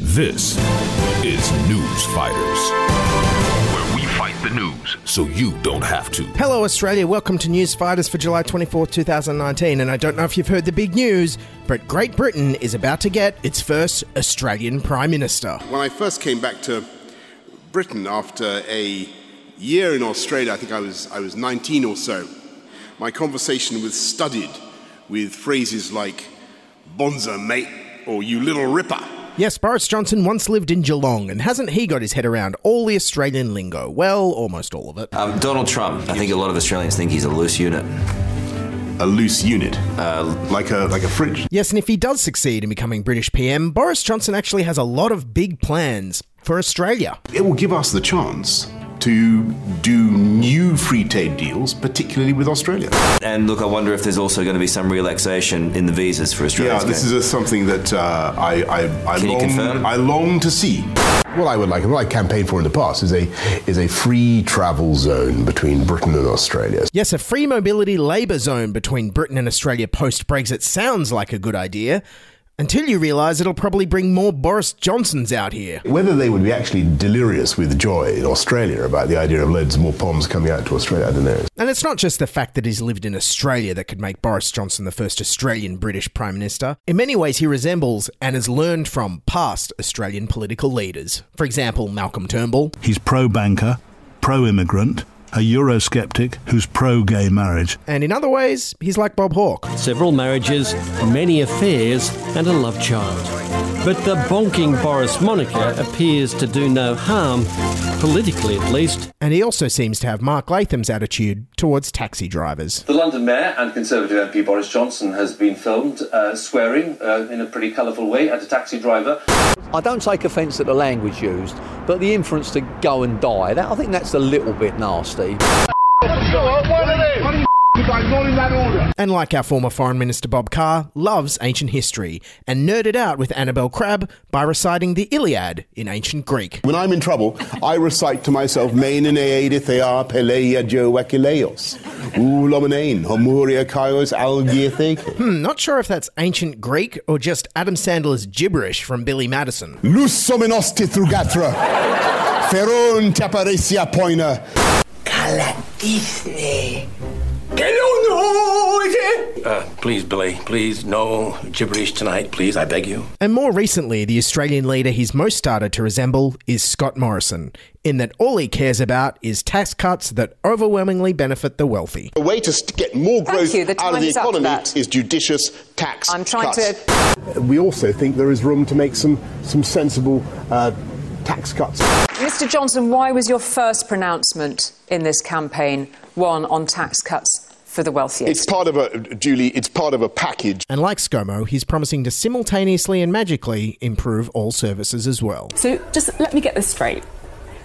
This is News Fighters, the news so you don't have to. Hello Australia, welcome to News Fighters for July 24, 2019, and I don't know if you've heard the big news, but Great Britain is about to get its first Australian Prime Minister. When I first came back to Britain after a year in Australia, I think I was 19 or so, my conversation was studded with phrases like "bonza mate" or "you little ripper." Yes, Boris Johnson once lived in Geelong, and hasn't he got his head around all the Australian lingo? Well, almost all of it. Donald Trump, I think a lot of Australians think he's a loose unit. A loose unit? Like a fridge? Yes, and if he does succeed in becoming British PM, Boris Johnson actually has a lot of big plans for Australia. It will give us the chance to do new free trade deals, particularly with Australia. And look, I wonder if there's also going to be some relaxation in the visas for Australians. Yeah, this is something that I long to see. What I would like, and what I campaigned for in the past, is a free travel zone between Britain and Australia. Yes, a free mobility labour zone between Britain and Australia post-Brexit sounds like a good idea, until you realise it'll probably bring more Boris Johnsons out here. Whether they would be actually delirious with joy in Australia about the idea of loads more POMs coming out to Australia, I don't know. And it's not just the fact that he's lived in Australia that could make Boris Johnson the first Australian British Prime Minister. In many ways, he resembles and has learned from past Australian political leaders. For example, Malcolm Turnbull. He's pro-banker, pro-immigrant, a Eurosceptic who's pro-gay marriage. And in other ways, he's like Bob Hawke. Several marriages, many affairs and a love child. But the bonking Boris moniker appears to do no harm, politically at least. And he also seems to have Mark Latham's attitude towards taxi drivers. The London Mayor and Conservative MP Boris Johnson has been filmed swearing in a pretty colourful way at a taxi driver. I don't take offence at the language used, but the inference to go and die, I think that's a little bit nasty. And like our former Foreign Minister Bob Carr, loves ancient history and nerded out with Annabelle Crabb by reciting the Iliad in ancient Greek. When I'm in trouble, I recite to myself, not sure if that's ancient Greek or just Adam Sandler's gibberish from Billy Madison. Please, Billy, please, no gibberish tonight, please, I beg you. And more recently, the Australian leader he's most started to resemble is Scott Morrison, in that all he cares about is tax cuts that overwhelmingly benefit the wealthy. The way to get more growth out of the economy is judicious tax cuts. We also think there is room to make some sensible tax cuts. Mr Johnson, why was your first pronouncement in this campaign one on tax cuts for the wealthiest? It's part of a package. And like ScoMo, he's promising to simultaneously and magically improve all services as well. So just let me get this straight.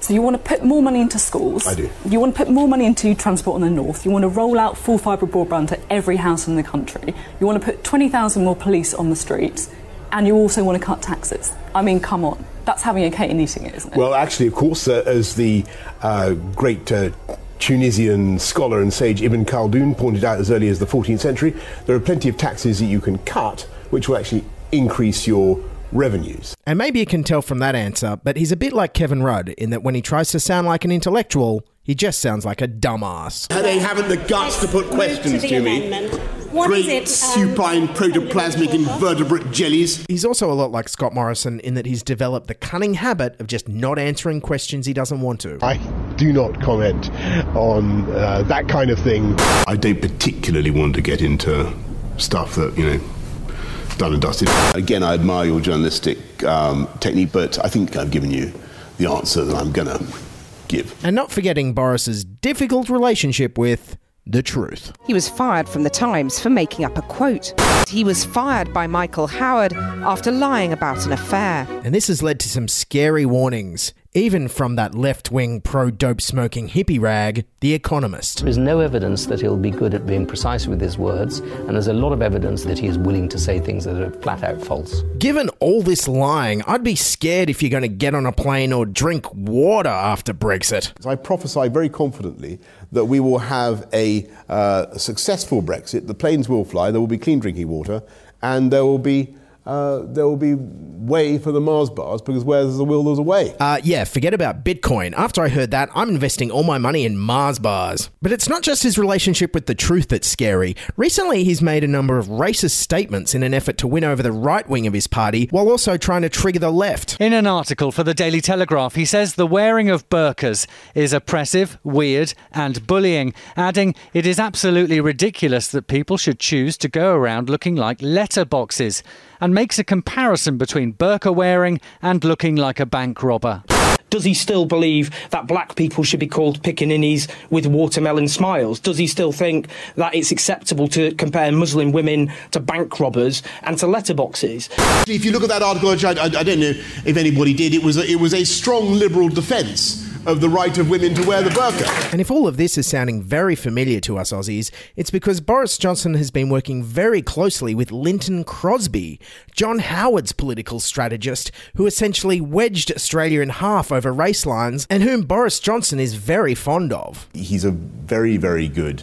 So you want to put more money into schools. I do. You want to put more money into transport in the north. You want to roll out full fibre broadband to every house in the country. You want to put 20,000 more police on the streets. and you also want to cut taxes. I mean, come on. That's having a cake and eating it, isn't it? Well, actually, of course, as the great Tunisian scholar and sage Ibn Khaldun pointed out as early as the 14th century, there are plenty of taxes that you can cut which will actually increase your revenues. And maybe you can tell from that answer, but he's a bit like Kevin Rudd in that when he tries to sound like an intellectual, he just sounds like a dumbass. They haven't the guts to put questions to me. What great is it, supine protoplasmic invertebrate jellies. He's also a lot like Scott Morrison in that he's developed the cunning habit of just not answering questions he doesn't want to. I do not comment on that kind of thing. I don't particularly want to get into stuff that, you know, done and dusted. Again, I admire your journalistic technique, but I think I've given you the answer that I'm going to give. And not forgetting Boris's difficult relationship with the truth. He was fired from The Times for making up a quote. He was fired by Michael Howard after lying about an affair. And this has led to some scary warnings, even from that left-wing pro-dope-smoking hippie rag, The Economist. There is no evidence that he'll be good at being precise with his words, and there's a lot of evidence that he is willing to say things that are flat-out false. Given all this lying, I'd be scared if you're going to get on a plane or drink water after Brexit. I prophesy very confidently that we will have a successful Brexit. The planes will fly, there will be clean drinking water, and there will be way for the Mars bars, because where there's a will, there's a way. Yeah, forget about Bitcoin. After I heard that, I'm investing all my money in Mars bars. But it's not just his relationship with the truth that's scary. Recently, he's made a number of racist statements in an effort to win over the right wing of his party, while also trying to trigger the left. In an article for the Daily Telegraph, he says the wearing of burqas is oppressive, weird, and bullying, adding, "It is absolutely ridiculous that people should choose to go around looking like letterboxes," and makes a comparison between burqa wearing and looking like a bank robber. Does he still believe that black people should be called pickaninnies with watermelon smiles? Does he still think that it's acceptable to compare Muslim women to bank robbers and to letterboxes? If you look at that article, which I don't know if anybody did, it was a strong liberal defence of the right of women to wear the burqa. And if all of this is sounding very familiar to us Aussies, it's because Boris Johnson has been working very closely with Linton Crosby, John Howard's political strategist, who essentially wedged Australia in half over race lines and whom Boris Johnson is very fond of. He's a very, very good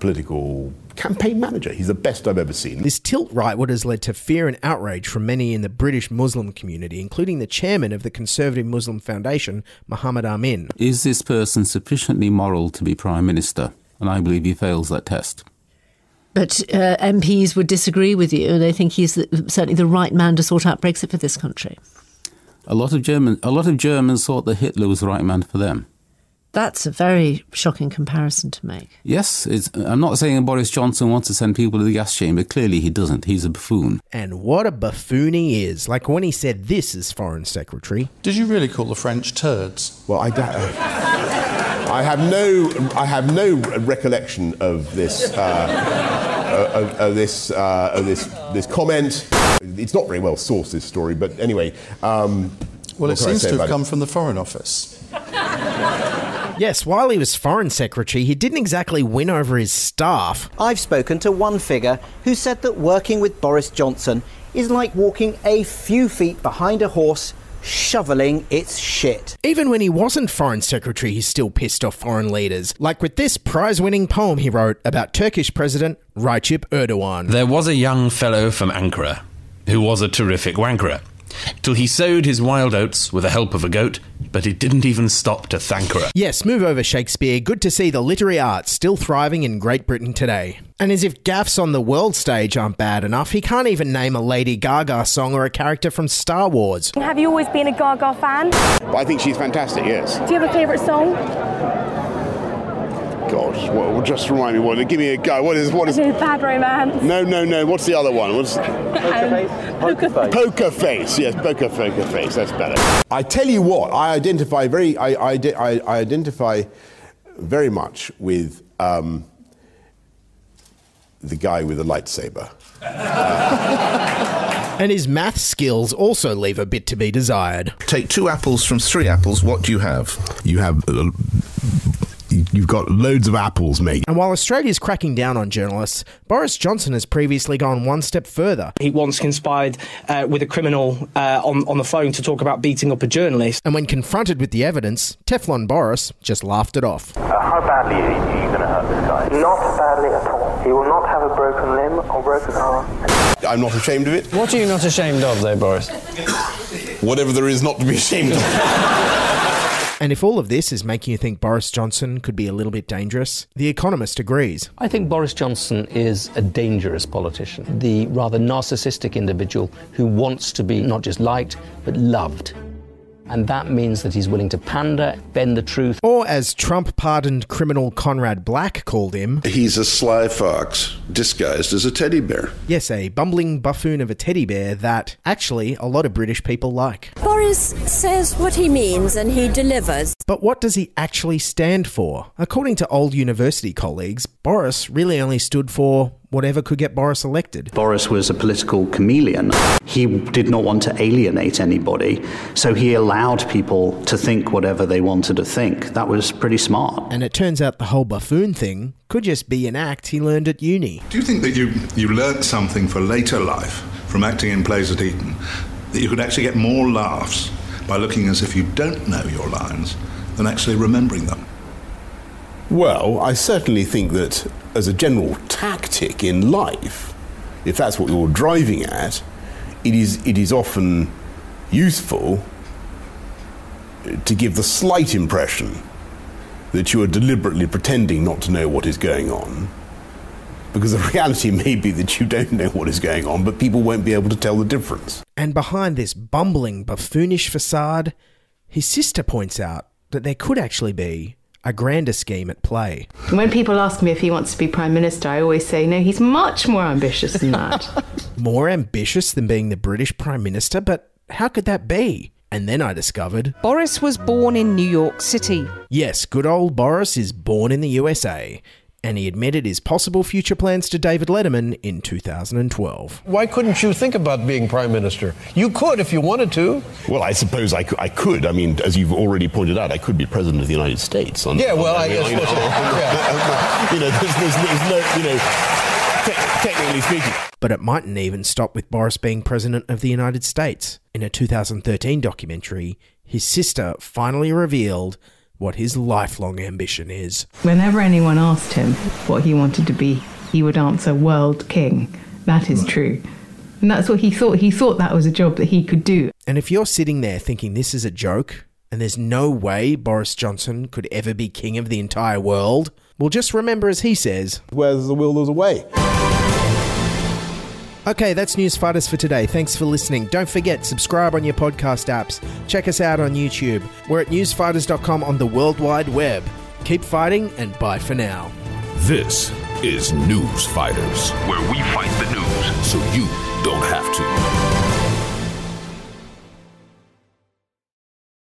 political campaign manager. He's the best I've ever seen. This tilt rightward has led to fear and outrage from many in the British Muslim community, including the chairman of the Conservative Muslim Foundation, Mohammed Amin. Is this person sufficiently moral to be Prime Minister? And I believe he fails that test. But MPs would disagree with you. They think he's certainly the right man to sort out Brexit for this country. A lot of Germans thought that Hitler was the right man for them. That's a very shocking comparison to make. Yes, I'm not saying Boris Johnson wants to send people to the gas chamber. Clearly he doesn't. He's a buffoon. And what a buffoon he is. Like when he said this as Foreign Secretary. Did you really call the French turds? Well, I have no recollection of this this comment. It's not very well sourced, this story, but anyway. Well, it seems to have come from the Foreign Office. Yes, while he was Foreign Secretary, he didn't exactly win over his staff. I've spoken to one figure who said that working with Boris Johnson is like walking a few feet behind a horse, shoveling its shit. Even when he wasn't Foreign Secretary, he still pissed off foreign leaders, like with this prize-winning poem he wrote about Turkish President Recep Erdogan. There was a young fellow from Ankara who was a terrific wankerer, till he sowed his wild oats with the help of a goat, but it didn't even stop to thank her. Yes, move over, Shakespeare. Good to see the literary arts still thriving in Great Britain today. And as if gaffes on the world stage aren't bad enough, he can't even name a Lady Gaga song or a character from Star Wars. Have you always been a Gaga fan? Well, I think she's fantastic, yes. Do you have a favourite song? God, well, just remind me what. Give me a go. What is? No, Bad Romance. No. What's the other one? Poker Face. Yes, Poker Face. That's better. I tell you what, I identify very much with the guy with the lightsaber. And his math skills also leave a bit to be desired. Take 2 apples from 3 apples. What do you have? You have You've got loads of apples, mate. And while Australia's cracking down on journalists, Boris Johnson has previously gone one step further. He once conspired with a criminal on the phone to talk about beating up a journalist. And when confronted with the evidence, Teflon Boris just laughed it off. How badly is he going to hurt this guy? Not badly at all. He will not have a broken limb or broken arm. I'm not ashamed of it. What are you not ashamed of there, Boris? Whatever there is not to be ashamed of. And if all of this is making you think Boris Johnson could be a little bit dangerous, The Economist agrees. I think Boris Johnson is a dangerous politician, the rather narcissistic individual who wants to be not just liked, but loved. And that means that he's willing to pander, bend the truth. Or as Trump-pardoned criminal Conrad Black called him... He's a sly fox disguised as a teddy bear. Yes, a bumbling buffoon of a teddy bear that, actually, a lot of British people like. Boris says what he means and he delivers. But what does he actually stand for? According to old university colleagues, Boris really only stood for... whatever could get Boris elected. Boris was a political chameleon. He did not want to alienate anybody, so he allowed people to think whatever they wanted to think. That was pretty smart. And it turns out the whole buffoon thing could just be an act he learned at uni. Do you think that you learnt something for later life from acting in plays at Eton, that you could actually get more laughs by looking as if you don't know your lines than actually remembering them? Well, I certainly think that as a general tactic in life, if that's what you're driving at, it is often useful to give the slight impression that you are deliberately pretending not to know what is going on, because the reality may be that you don't know what is going on, but people won't be able to tell the difference. And behind this bumbling, buffoonish facade, his sister points out that there could actually be a grander scheme at play. When people ask me if he wants to be Prime Minister, I always say, no, he's much more ambitious than that. More ambitious than being the British Prime Minister? But how could that be? And then I discovered... Boris was born in New York City. Yes, good old Boris is born in the USA. And he admitted his possible future plans to David Letterman in 2012. Why couldn't you think about being Prime Minister? You could if you wanted to. Well, I suppose I could. I mean, as you've already pointed out, I could be President of the United States. You know, there's no, you know, technically speaking. But it mightn't even stop with Boris being President of the United States. In a 2013 documentary, his sister finally revealed what his lifelong ambition is. Whenever anyone asked him what he wanted to be, he would answer world king. That is true. And that's what he thought. He thought that was a job that he could do. And if you're sitting there thinking this is a joke, and there's no way Boris Johnson could ever be king of the entire world, well, just remember, as he says, where there's a will, there's a way. Okay, that's News Fighters for today. Thanks for listening. Don't forget, subscribe on your podcast apps. Check us out on YouTube. We're at newsfighters.com on the World Wide Web. Keep fighting and bye for now. This is News Fighters, where we fight the news so you don't have to.